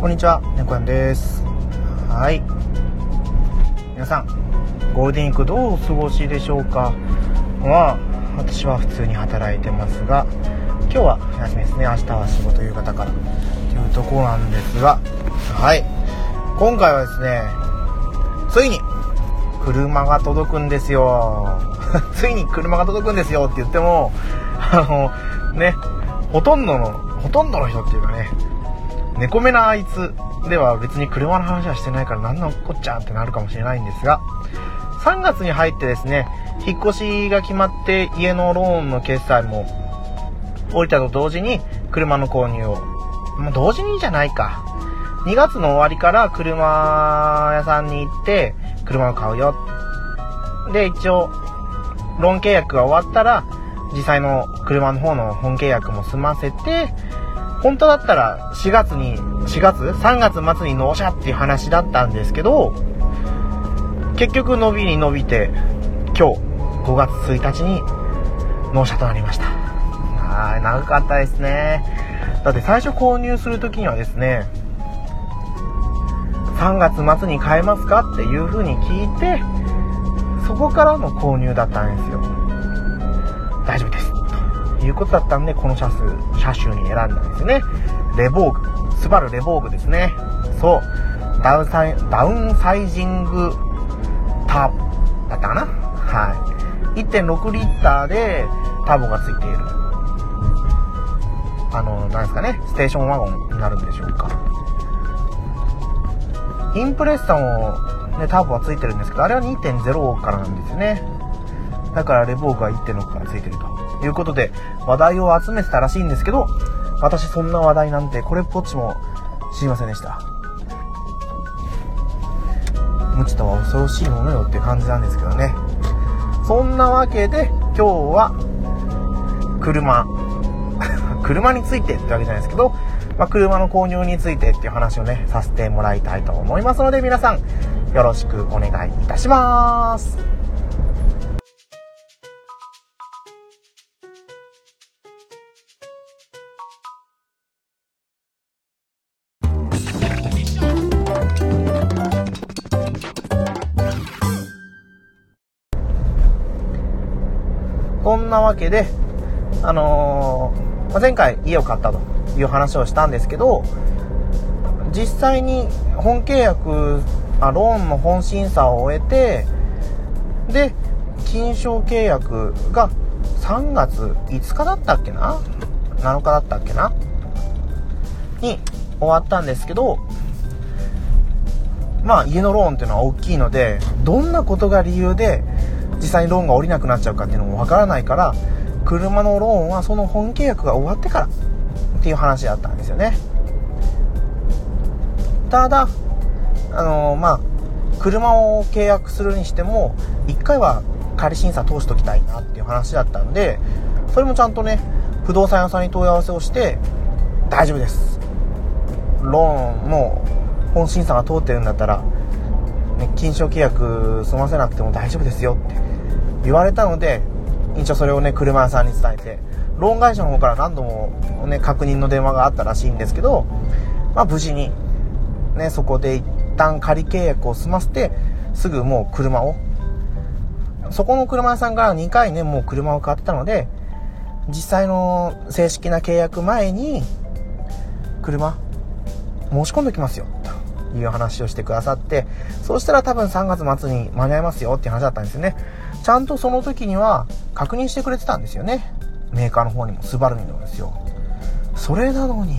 こんにちは、猫やんです。はい、皆さんゴールデンウィークどうお過ごしでしょうか。私は普通に働いてますが、今日は休みですね。明日は仕事夕方からというところなんですが、はい、今回はですね、ついに車が届くんですよついに車が届くんですよって言っても、ほとんどの人っていうかね、猫目なあいつでは別に車の話はしてないから、なんなんこっちゃってなるかもしれないんですが、3月に入ってですね、引っ越しが決まって家のローンの決済も降りたと同時に車の購入を、もう同時にじゃないか、2月の終わりから車屋さんに行って車を買うよで、一応ローン契約が終わったら実際の車の方の本契約も済ませて、本当だったら3月末に納車っていう話だったんですけど、結局伸びに伸びて今日5月1日に納車となりました。長かったですね。だって最初購入する時にはですね、3月末に買えますかっていう風に聞いて、そこからの購入だったんですよ。大丈夫ですいうことだったんで、この車種に選んだんですね。スバルレボーグですね。そう、ダウンサイジングターボだったかな。はい、1.6 リッターでターボがついている、なんですかね、ステーションワゴンになるんでしょうか。インプレッサも、ね、ターボはついてるんですけど、あれは 2.0 からなんですよね。だからレボーグは 1.6 からついてるということで話題を集めてたらしいんですけど、私そんな話題なんてこれっぽっちも知りませんでした。無知とは恐ろしいものよって感じなんですけどね。そんなわけで今日は車についてってわけじゃないですけど、車の購入についてっていう話をね、させてもらいたいと思いますので、皆さんよろしくお願いいたします。こんなわけで、前回家を買ったという話をしたんですけど、実際に本契約、ローンの本審査を終えて、で金商契約が3月5日だったっけな、7日だったっけなに終わったんですけど、家のローンっていうのは大きいので、どんなことが理由で実際にローンが下りなくなっちゃうかっていうのもわからないから、車のローンはその本契約が終わってからっていう話だったんですよね。ただ車を契約するにしても1回は仮審査通しときたいなっていう話だったんで、それもちゃんとね、不動産屋さんに問い合わせをして、大丈夫です、ローンも本審査が通ってるんだったら金商契約済ませなくても大丈夫ですよって言われたので、一応それをね、車屋さんに伝えて、ローン会社の方から何度も、ね、確認の電話があったらしいんですけど、無事に、ね、そこで一旦仮契約を済ませて、すぐもう車を、そこの車屋さんから2回ね、もう車を買ってたので、実際の正式な契約前に車申し込んでおきますよいう話をしてくださって、そうしたら多分3月末に間に合いますよっていう話だったんですよね。ちゃんとその時には確認してくれてたんですよね、メーカーの方にも、スバルにもですよ。それなのに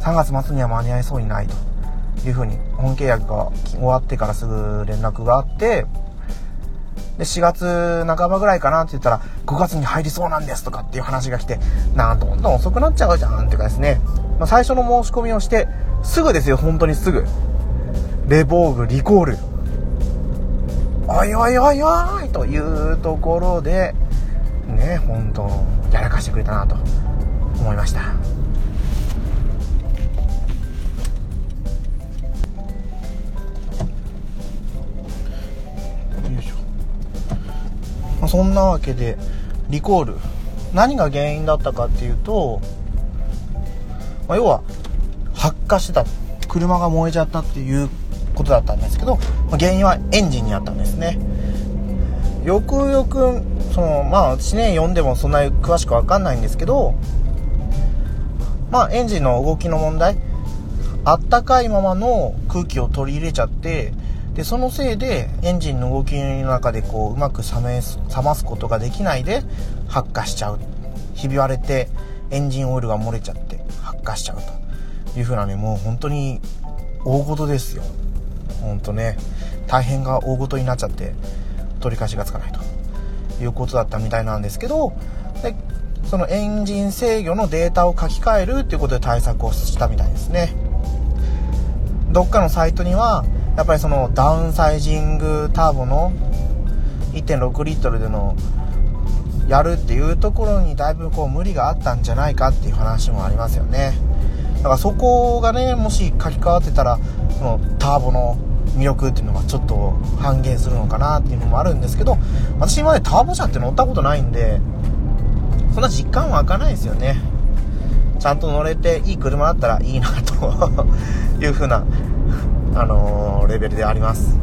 3月末には間に合いそうにないというふうに、本契約が終わってからすぐ連絡があって、で4月半ばぐらいかなって言ったら、5月に入りそうなんですとかっていう話が来て、なんとどんどん遅くなっちゃうじゃんっていうかですね、最初の申し込みをしてすぐですよ、本当にすぐレボーグリコール、おいおいおいおいというところでね、本当やらかしてくれたなと思いました。よいしょ。そんなわけでリコール、何が原因だったかっていうと、要は発火してた、車が燃えちゃったっていうことだったんですけど、原因はエンジンにあったんですね。よくよく私ね読んでもそんなに詳しく分かんないんですけど、エンジンの動きの問題、あったかいままの空気を取り入れちゃって、でそのせいでエンジンの動きの中でうまく冷ますことができないで発火しちゃう、ひび割れてエンジンオイルが漏れちゃって発火しちゃうというふうなね、もう本当に大事ですよ。本当ね、大変が大事になっちゃって取り返しがつかないということだったみたいなんですけど、でそのエンジン制御のデータを書き換えるということで対策をしたみたいですね。どっかのサイトにはやっぱりそのダウンサイジングターボの 1.6 リットルでのやるっていうところにだいぶ無理があったんじゃないかっていう話もありますよね。だからそこがね、もし書き換わってたらそのターボの魅力っていうのがちょっと半減するのかなっていうのもあるんですけど、私今までターボ車って乗ったことないんでそんな実感は湧かないですよね。ちゃんと乗れていい車だったらいいなというふうなレベルであります。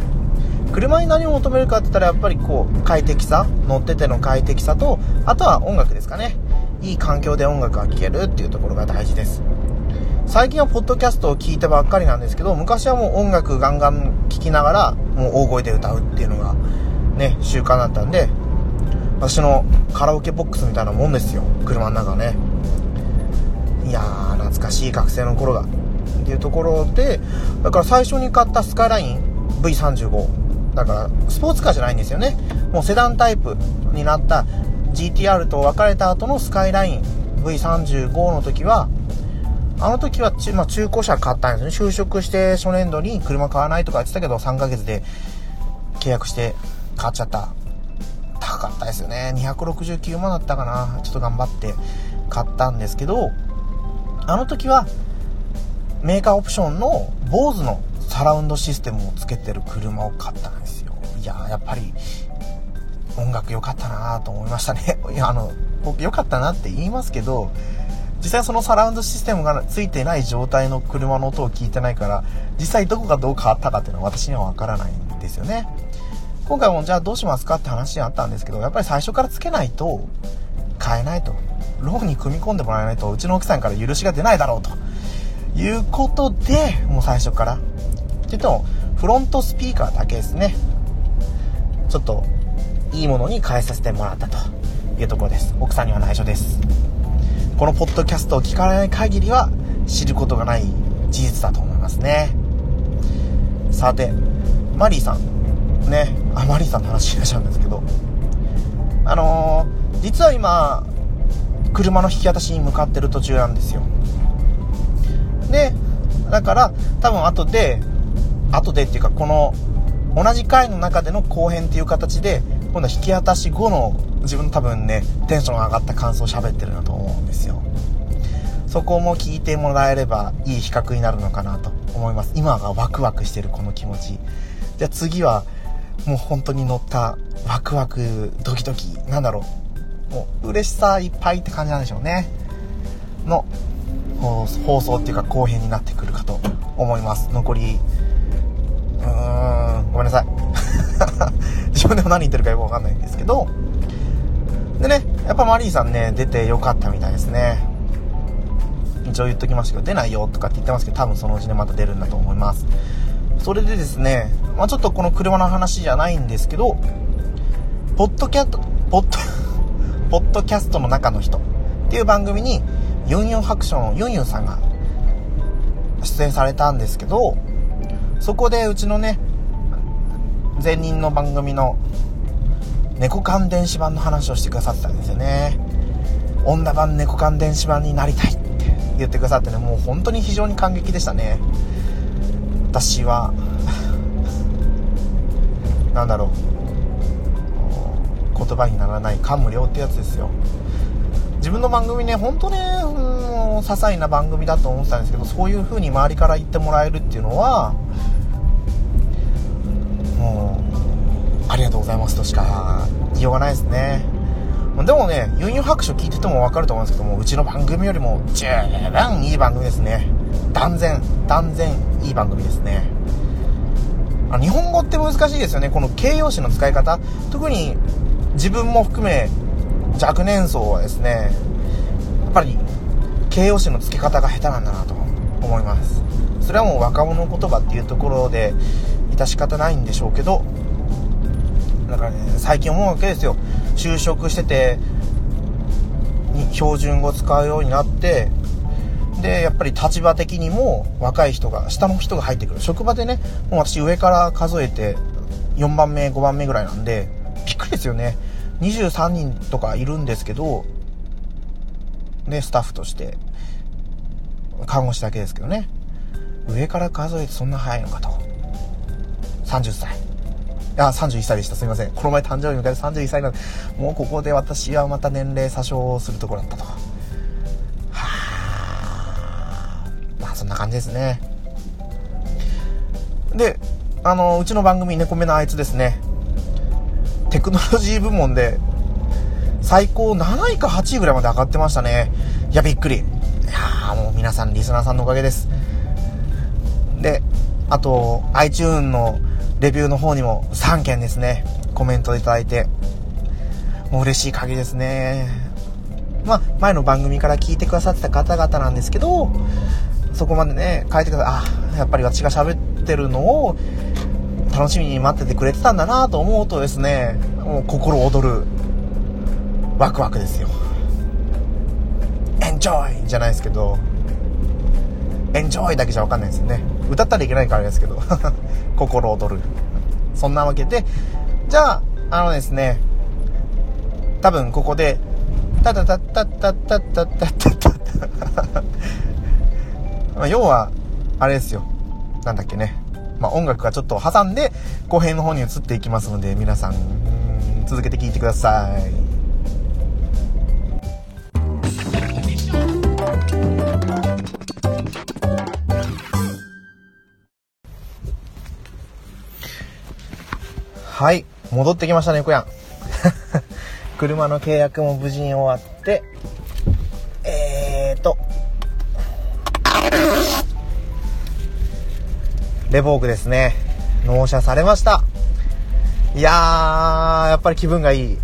車に何を求めるかって言ったらやっぱり快適さ、乗ってての快適さと、あとは音楽ですかね。いい環境で音楽が聴けるっていうところが大事です。最近はポッドキャストを聴いてばっかりなんですけど、昔はもう音楽ガンガン聴きながらもう大声で歌うっていうのがね習慣だったんで、私のカラオケボックスみたいなもんですよ、車の中ね。いやー懐かしい学生の頃がっていうところで、だから最初に買ったスカイライン V35 だからスポーツカーじゃないんですよね。もうセダンタイプになった GTR と別れた後のスカイライン V35 の時は中古車買ったんですね。就職して初年度に車買わないとか言ってたけど3ヶ月で契約して買っちゃった。高かったですよね、269万だったかな。ちょっと頑張って買ったんですけど、あの時はメーカーオプションのBOSEのサラウンドシステムをつけてる車を買ったんですよ。いやーやっぱり音楽良かったなーと思いましたね。いや僕良かったなって言いますけど、実際そのサラウンドシステムがついてない状態の車の音を聞いてないから、実際どこがどう変わったかっていうのは私にはわからないんですよね。今回もじゃあどうしますかって話になったんですけど、やっぱり最初からつけないと買えないと、ローンに組み込んでもらえないとうちの奥さんから許しが出ないだろうということで、もう最初からって言ってもフロントスピーカーだけですね、ちょっといいものに変えさせてもらったというところです。奥さんには内緒です。このポッドキャストを聞かない限りは知ることがない事実だと思いますね。さてマリーさんね、マリーさんの話になっちゃうんですけど、実は今車の引き渡しに向かってる途中なんですよ。でだから多分後でっていうか、この同じ回の中での後編っていう形で今度は引き渡し後の自分の多分ねテンション上がった感想を喋ってるなと思うんですよ。そこも聞いてもらえればいい比較になるのかなと思います。今がワクワクしてるこの気持ち、じゃあ次はもう本当に乗ったワクワクドキドキ、なんだろう、もう嬉しさいっぱいって感じなんでしょうねの放送っていうか後編になってくるかと思います。残りごめんなさい自分でも何言ってるかよくわかんないんですけど、でねやっぱマリーさんね出てよかったみたいですね。一応言っときましたけど出ないよとかって言ってますけど、多分そのうちねまた出るんだと思います。それでですね、ちょっとこの車の話じゃないんですけど、ポッドキャストの中の人っていう番組にユンユンハクションユンユンさんが出演されたんですけど、そこでうちのね前任の番組の猫缶電子版の話をしてくださってたんですよね。女版猫缶電子版になりたいって言ってくださってね、もう本当に非常に感激でしたね。私はなんだろう、言葉にならない感無量ってやつですよ。自分の番組ね本当ね些細な番組だと思ってたんですけど、そういう風に周りから言ってもらえるっていうのはもうありがとうございますとしか言いようがないですね。でもねユンユン白書聞いてても分かると思うんですけども、うちの番組よりも十分いい番組ですね。断然いい番組ですね。日本語って難しいですよね、この形容詞の使い方。特に自分も含め若年層はですね、やっぱり形容詞の付け方が下手なんだなと思います。それはもう若者言葉っていうところで致し方ないんでしょうけど、だからね、最近思うわけですよ。就職してて標準語使うようになって、でやっぱり立場的にも若い人が下の人が入ってくる。職場でね、もう私上から数えて4番目5番目ぐらいなんでびっくりですよね。23人とかいるんですけど、でスタッフとして看護師だけですけどね、上から数えてそんな早いのかと。31歳でした、すみません。この前誕生日迎えて31歳なんで、もうここで私はまた年齢詐称をするところだったと。まあそんな感じですね。で、うちの番組猫目のあいつですね、テクノロジー部門で最高7位か8位ぐらいまで上がってましたね。いやびっくり。いやもう皆さんリスナーさんのおかげです。で、あと iTunes のレビューの方にも3件ですね、コメントいただいて、もう嬉しい限りですね。まあ前の番組から聞いてくださってた方々なんですけど、そこまでね書いてください。あ、やっぱり私が喋ってるのを楽しみに待っててくれてたんだなと思うとですね、もう心躍るワクワクですよ。エンジョイじゃないですけど、エンジョイだけじゃ分かんないですよね、歌ったらいけないからですけど心躍る。そんなわけで、じゃあですね、多分ここでタタタタタタタタタタ、要はあれですよ、なんだっけね、まあ音楽がちょっと挟んで後編の方に移っていきますので、皆さん続けて聴いてください。はい、戻ってきましたね、猫やん車の契約も無事に終わって、レボークですね、納車されました。いやー、やっぱり気分がいい。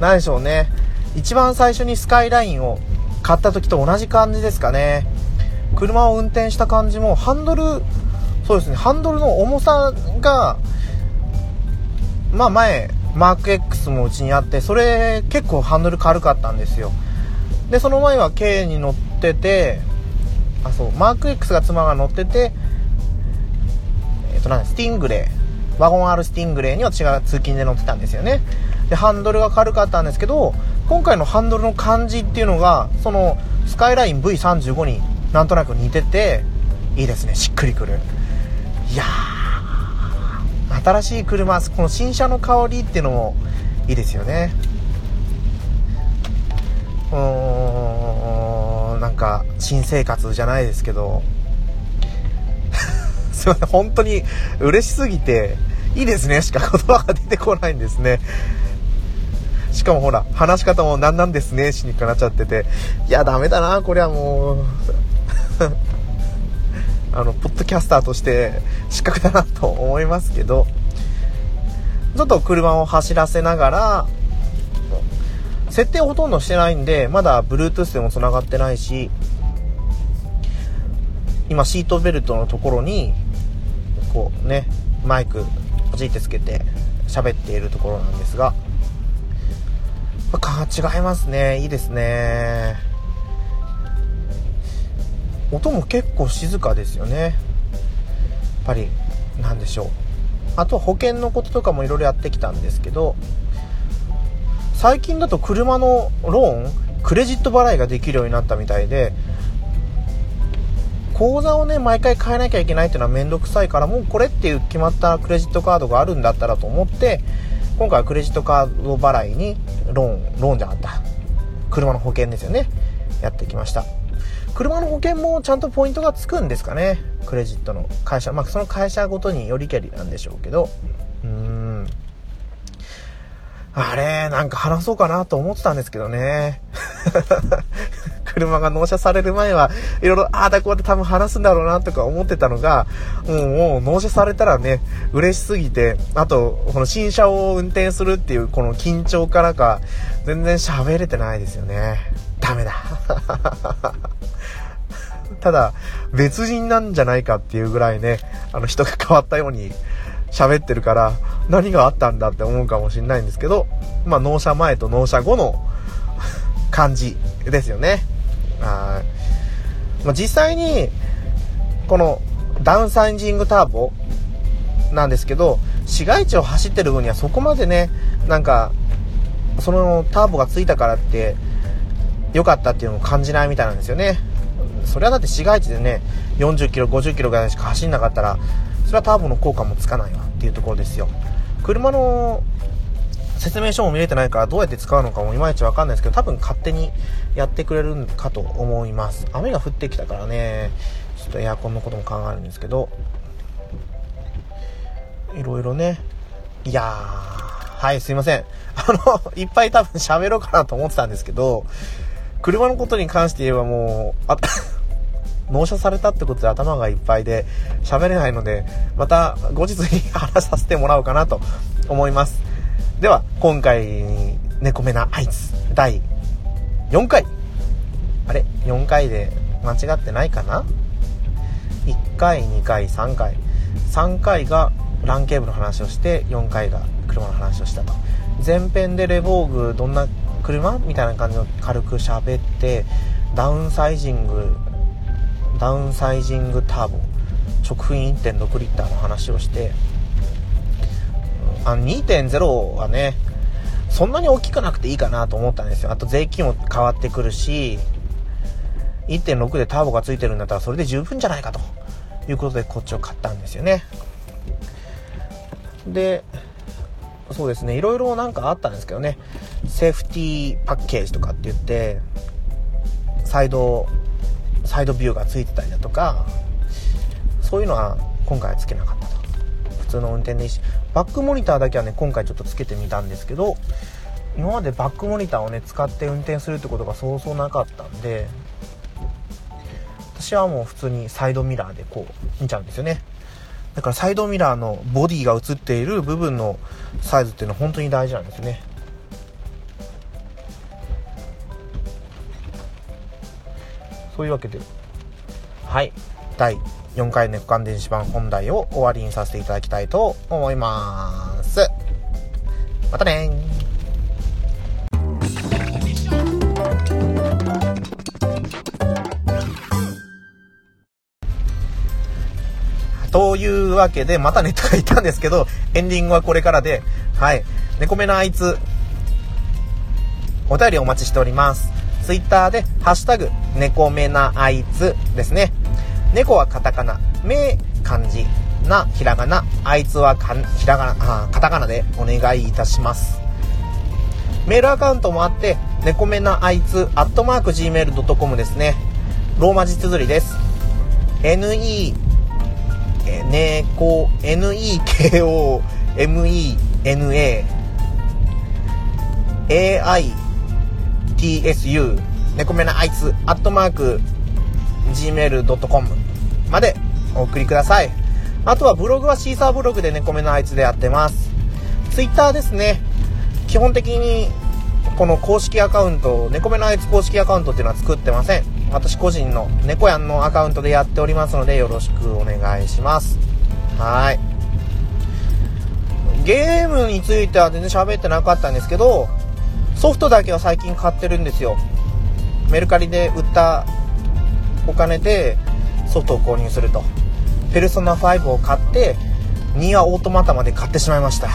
何でしょうね、一番最初にスカイラインを買った時と同じ感じですかね。車を運転した感じも、ハンドルの重さが、まあ前マーク X もうちにあって、それ結構ハンドル軽かったんですよ。でその前は K に乗ってて、あ、そう、マーク X が妻が乗ってて、スティングレー、ワゴン R スティングレーには違う通勤で乗ってたんですよね。でハンドルが軽かったんですけど、今回のハンドルの感じっていうのがそのスカイライン V35 になんとなく似てていいですね。しっくりくる。いやー、新しい車、この新車の香りっていうのもいいですよね。なんか新生活じゃないですけどすいません、本当に嬉しすぎていいですねしか言葉が出てこないんですね。しかもほら、話し方もなんなんですねしにかなっちゃってて、いやダメだなこれはもうポッドキャスターとして失格だなと思いますけど、ちょっと車を走らせながら、設定ほとんどしてないんで、まだ Bluetooth でもつながってないし、今シートベルトのところにこうね、マイクポチってつけて喋っているところなんですが、違いますね、いいですね。音も結構静かですよね。やっぱりなんでしょう、あと保険のこととかもいろいろやってきたんですけど、最近だと車のローン、クレジット払いができるようになったみたいで、口座をね毎回変えなきゃいけないっていうのはめんどくさいから、もうこれっていう決まったクレジットカードがあるんだったらと思って、今回はクレジットカード払いにローンじゃなかった、車の保険ですよね、やってきました。車の保険もちゃんとポイントがつくんですかね、クレジットの会社、まあその会社ごとによりけりなんでしょうけど、あれなんか話そうかなと思ってたんですけどね車が納車される前はいろいろああだこうだ多分話すんだろうなとか思ってたのが、もう納車されたらね、嬉しすぎて、あとこの新車を運転するっていうこの緊張からか全然喋れてないですよね。ダメだただ別人なんじゃないかっていうぐらいね、人が変わったように喋ってるから何があったんだって思うかもしれないんですけど、まあ納車前と納車後の感じですよね。まあ、実際にこのダウンサイジングターボなんですけど、市街地を走ってる分にはそこまでね、なんかそのターボがついたからって良かったっていうのを感じないみたいなんですよね。それはだって市街地でね40キロ50キロぐらいしか走んなかったら、それはターボの効果もつかないわっていうところですよ。車の説明書も見れてないからどうやって使うのかもいまいちわかんないですけど、多分勝手にやってくれるかと思います。雨が降ってきたからね、ちょっとエアコンのことも考えるんですけど、いろいろね、いやー、はいすいません、いっぱい多分喋ろうかなと思ってたんですけど、車のことに関して言えばもう納車されたってことで頭がいっぱいで喋れないので、また後日に話させてもらおうかなと思います。では今回猫目なあいつ第4回あれ4回で間違ってないかな、1回2回3回3回がランケーブルの話をして、4回が車の話をしたと。前編でレヴォーグどんな車みたいな感じを軽く喋って、ダウンサイジングターボ直噴 1.6 リッターの話をして、2.0 はねそんなに大きくなくていいかなと思ったんですよ。あと税金も変わってくるし、 1.6 でターボがついてるんだったらそれで十分じゃないかということでこっちを買ったんですよね。でそうですね、いろいろなんかあったんですけどね、セーフティーパッケージとかって言ってサイドビューがついてたりだとか、そういうのは今回はつけなかったと。普通の運転でいいし、バックモニターだけはね今回ちょっとつけてみたんですけど、今までバックモニターをね使って運転するってことがそうそうなかったんで、私はもう普通にサイドミラーでこう見ちゃうんですよね。だからサイドミラーのボディが映っている部分のサイズっていうのは本当に大事なんですね。そういうわけで、はい、第4回猫缶電子版本題を終わりにさせていただきたいと思います。またねー。というわけでまたねとか言ったんですけど、エンディングはこれからで、はい、猫目のあいつお便りお待ちしております。ツイッターでハッシュタグ猫目なあいつですね。猫はカタカナ、目漢字、なひらがな、あいつはひらがな、カタカナでお願いいたします。メールアカウントもあって、猫目なあいつ@gmail.com ですね。ローマ字綴りです。 nekomena aitsu 猫目なあいつ@gmail.com までお送りください。あとはブログはシーサーブログで猫目なあいつでやってます。ツイッターですね、基本的にこの公式アカウント、猫目なあいつ公式アカウントっていうのは作ってません。私個人の猫やんのアカウントでやっておりますので、よろしくお願いします。はい、ゲームについては全然喋ってなかったんですけど、ソフトだけは最近買ってるんですよ。メルカリで売ったお金でソフトを購入すると。ペルソナ5を買ってニアオートマタまで買ってしまいました。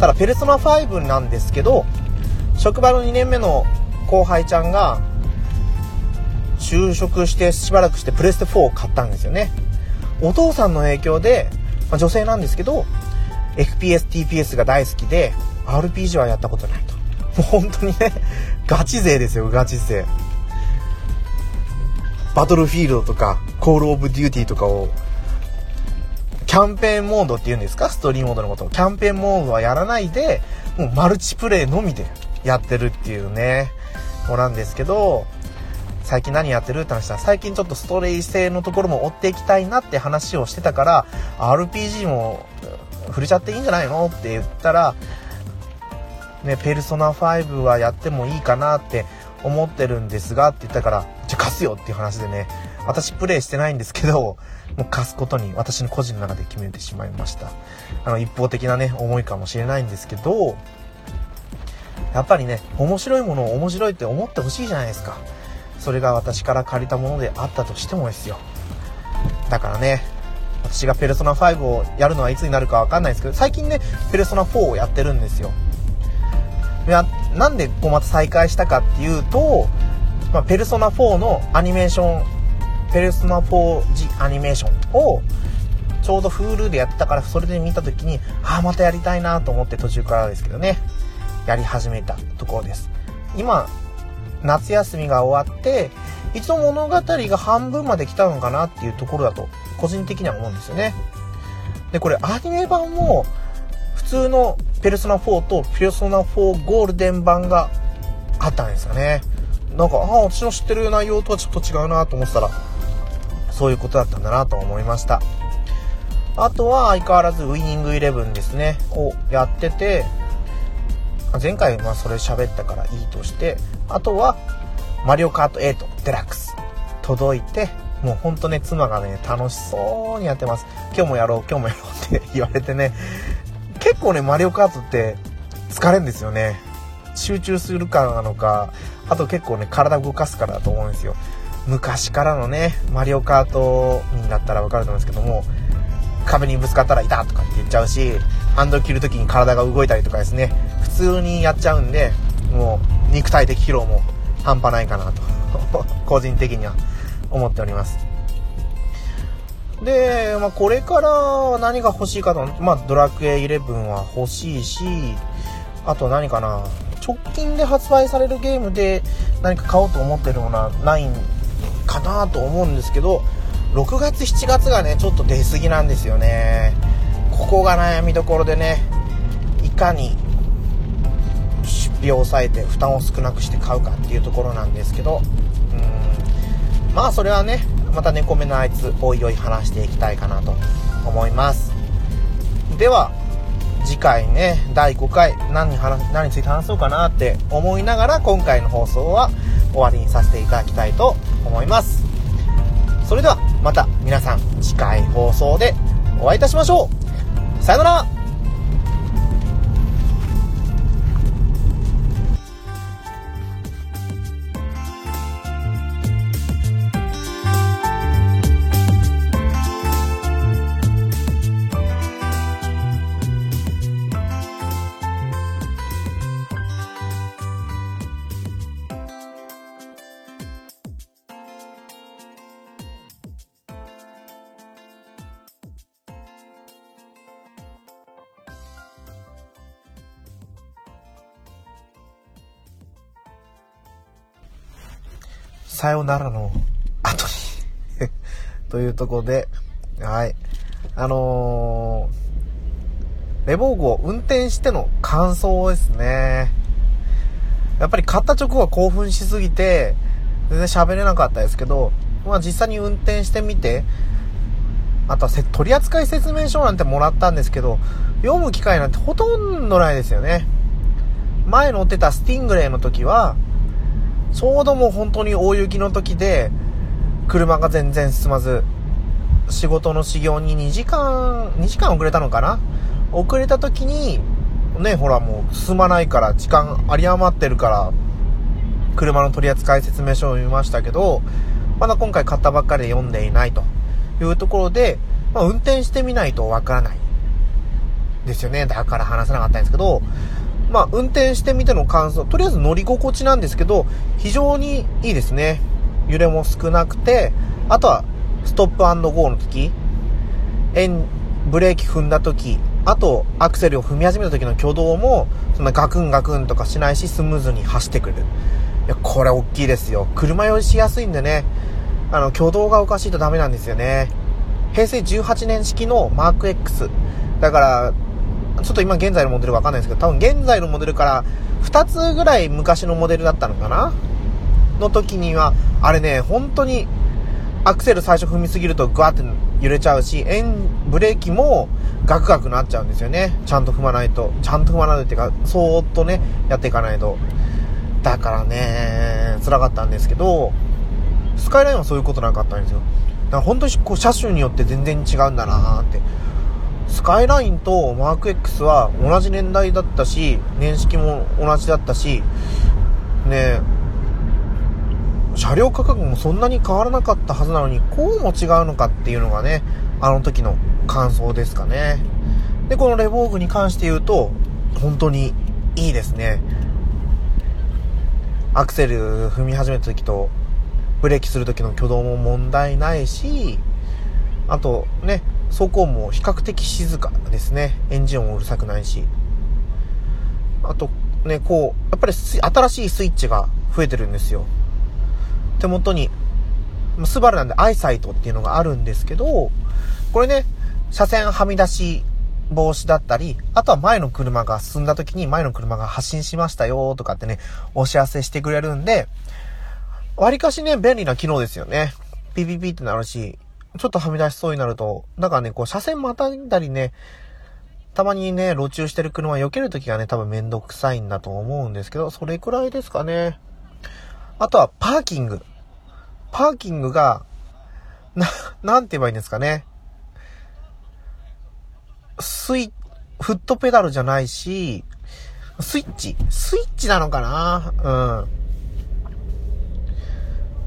ただペルソナ5なんですけど、職場の2年目の後輩ちゃんが就職してしばらくしてプレステ4を買ったんですよね。お父さんの影響で、女性なんですけど FPS、TPS が大好きで RPG はやったことないと。もう本当にねガチ勢ですよ、ガチ勢。バトルフィールドとかコールオブデューティーとかをキャンペーンモードっていうんですか、ストーリーモードのことをキャンペーンモードはやらないで、もうマルチプレイのみでやってるっていうね子なんですけど、最近何やってるって話したら、最近ちょっとストーリー性のところも追っていきたいなって話をしてたから RPG も触れちゃっていいんじゃないのって言ったらね、ペルソナ5はやってもいいかなって思ってるんですがって言ったから、じゃあ貸すよっていう話でね、私プレイしてないんですけど、もう貸すことに私の個人の中で決めてしまいました。一方的なね思いかもしれないんですけど、やっぱりね面白いものを面白いって思ってほしいじゃないですか。それが私から借りたものであったとしてもですよ。だからね、私がペルソナ5をやるのはいつになるかわかんないですけど、最近ねペルソナ4をやってるんですよ。いや、なんでこうまた再開したかっていうと、ペルソナ4のアニメーション、ペルソナ 4G アニメーションをちょうど Hulu でやってたから、それで見た時にまたやりたいなと思って、途中からですけどねやり始めたところです。今夏休みが終わって一度物語が半分まで来たのかなっていうところだと個人的には思うんですよね。でこれアニメ版も普通のペルソナ4とペルソナ4ゴールデン版があったんですよね。なんか私の知ってる内容とはちょっと違うなと思ってたら、そういうことだったんだなと思いました。あとは相変わらずウイニングイレブンですねをやってて、前回それ喋ったからいいとして、あとはマリオカート8デラックス届いて、もうほんとね妻がね楽しそうにやってます。今日もやろう今日もやろうって言われてね、結構ねマリオカートって疲れるんですよね。集中するからなのか、あと結構ね体動かすからだと思うんですよ。昔からのねマリオカートになったら分かると思うんですけども、壁にぶつかったら痛とかって言っちゃうし、ハンド切る時に体が動いたりとかですね、普通にやっちゃうんで、もう肉体的疲労も半端ないかなと個人的には思っております。で、これから何が欲しいかと、ドラクエ11は欲しいし、あと何かな、直近で発売されるゲームで何か買おうと思ってるものはないかなと思うんですけど、6月7月がねちょっと出過ぎなんですよね。ここが悩みどころでね、いかに出費を抑えて負担を少なくして買うかっていうところなんですけど、それはねまた猫目のあいつおいおい話していきたいかなと思います。では次回ね第5回何について話そうかなって思いながら、今回の放送は終わりにさせていただきたいと思います。それではまた皆さん次回放送でお会いいたしましょう。さよなら。さよならの後にというところで、はい、レボーグを運転しての感想ですね。やっぱり買った直後は興奮しすぎて全然喋れなかったですけど、実際に運転してみて、あとは取扱説明書なんてもらったんですけど、読む機会なんてほとんどないですよね。前乗ってたスティングレイの時はちょうどもう本当に大雪の時で車が全然進まず、仕事の始業に2時間遅れたのかな、遅れた時にね、ほらもう進まないから時間有り余ってるから車の取扱説明書を読みましたけど、まだ今回買ったばっかりで読んでいないというところで、運転してみないとわからないですよね。だから話せなかったんですけど、運転してみての感想、とりあえず乗り心地なんですけど非常にいいですね。揺れも少なくて、あとはストップ&ゴーの時、ブレーキ踏んだ時、あとアクセルを踏み始めた時の挙動もそんなガクンガクンとかしないし、スムーズに走ってくれる。いやこれ大きいですよ。車酔いしやすいんでね、挙動がおかしいとダメなんですよね。平成18年式のマーク X だから、ちょっと今現在のモデルわかんないですけど、多分現在のモデルから2つぐらい昔のモデルだったのかなの時にはあれね、本当にアクセル最初踏みすぎるとグワって揺れちゃうし、ブレーキもガクガクなっちゃうんですよね。ちゃんと踏まないっていうか、そーっとねやっていかないと。だからね辛かったんですけど、スカイラインはそういうことなかったんですよ。だから本当にこう車種によって全然違うんだなーって。スカイラインとマーク X は同じ年代だったし、年式も同じだったしね、車両価格もそんなに変わらなかったはずなのに、こうも違うのかっていうのがね、あの時の感想ですかね。で、このレヴォーグに関して言うと本当にいいですね。アクセル踏み始めた時とブレーキする時の挙動も問題ないし、あとね走行も比較的静かですね。エンジンもうるさくないし、あとねこうやっぱり新しいスイッチが増えてるんですよ。手元にスバルなんでアイサイトっていうのがあるんですけど、これね車線はみ出し防止だったり、あとは前の車が進んだ時に前の車が発進しましたよとかってねお知らせしてくれるんで、わりかしね便利な機能ですよね。ピピピってなるし、ちょっとはみ出しそうになるとなんかねこう車線またいだりね、たまにね路中してる車避けるときがね多分めんどくさいんだと思うんですけど、それくらいですかね。あとはパーキングがなんて言えばいいんですかね、フットペダルじゃないし、スイッチなのかな、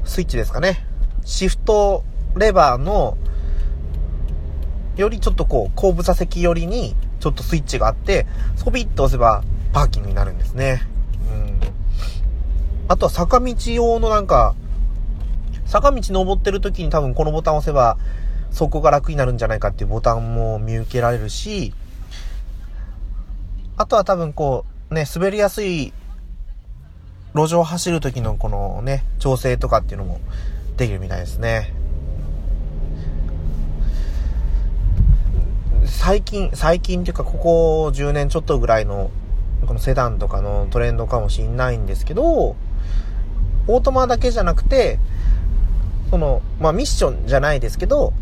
スイッチですかね。シフトレバーのよりちょっとこう後部座席寄りにちょっとスイッチがあって、そびっと押せばパーキングになるんですね。あとは坂道用のなんか、坂道登ってる時に多分このボタンを押せば走行が楽になるんじゃないかっていうボタンも見受けられるし、あとは多分こうね滑りやすい路上を走る時のこのね調整とかっていうのもできるみたいですね。最近っていうかここ10年ちょっとぐらいのこのセダンとかのトレンドかもしんないんですけど、オートマだけじゃなくてそのまあミッションじゃないですけど、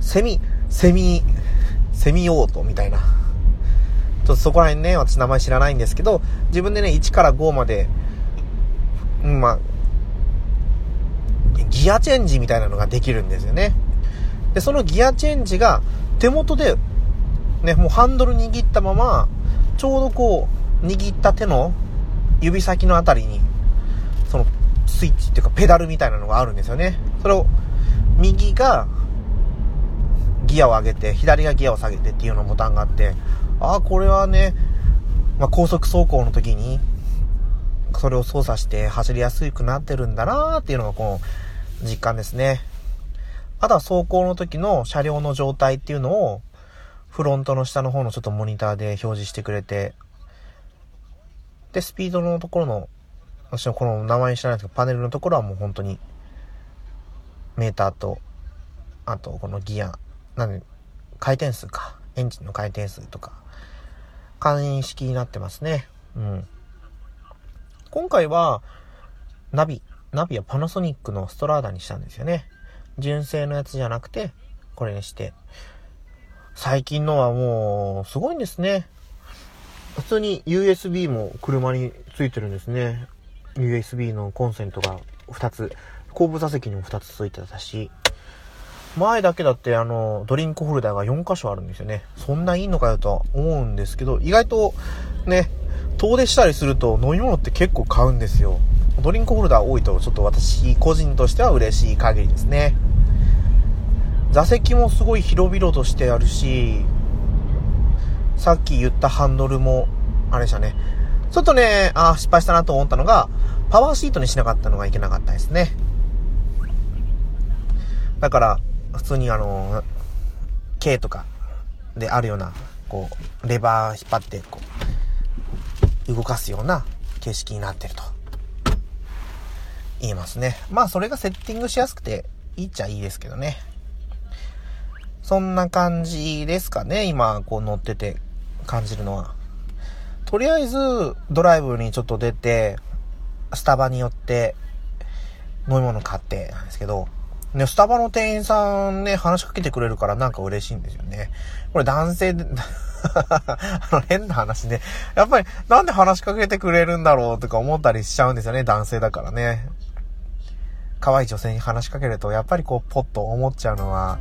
セミオートみたいな、ちょっとそこら辺ね私名前知らないんですけど、自分でね1から5までまあギアチェンジみたいなのができるんですよね。でそのギアチェンジが手元でねもうハンドル握ったままちょうどこう握った手の指先のあたりにそのスイッチっていうかペダルみたいなのがあるんですよね。それを右がギアを上げて左がギアを下げてっていうようなボタンがあって、ああこれはね、まあ、高速走行の時にそれを操作して走りやすくなってるんだなーっていうのがこう実感ですね。あとは走行の時の車両の状態っていうのをフロントの下の方のちょっとモニターで表示してくれて、でスピードのところの私のこの名前知らないですけどパネルのところはもう本当にメーターと、あとこのギアなんで回転数か、エンジンの回転数とか簡易式になってますね。今回はナビはパナソニックのストラーダにしたんですよね。純正のやつじゃなくてこれにして、最近のはもうすごいんですね。普通に USB も車についてるんですね。 USB のコンセントが2つ、後部座席にも2つついてたし、前だけだってドリンクホルダーが4箇所あるんですよね。そんないいのかよとは思うんですけど、意外とね遠出したりすると飲み物って結構買うんですよ。ドリンクホルダー多いとちょっと私個人としては嬉しい限りですね。座席もすごい広々としてあるし、さっき言ったハンドルもあれでしたね。ちょっとね失敗したなと思ったのがパワーシートにしなかったのがいけなかったですね。だから普通にK とかであるようなこうレバー引っ張ってこう動かすような形式になってると言えますね。まあそれがセッティングしやすくていいっちゃいいですけどね。そんな感じですかね、今こう乗ってて感じるのは。とりあえずドライブにちょっと出てスタバに寄って飲み物買ってなんですけど、ね、スタバの店員さんね、話しかけてくれるからなんか嬉しいんですよね。これ男性で、変な話ね。やっぱりなんで話しかけてくれるんだろうとか思ったりしちゃうんですよね、男性だからね。可愛い女性に話しかけると、やっぱりこう、ポッと思っちゃうのは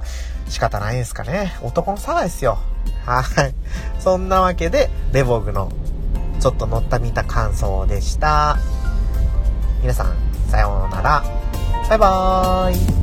仕方ないですかね。男の差ですよ。はい。そんなわけで、レボグのちょっと乗った見た感想でした。皆さん、さようなら。バイバーイ。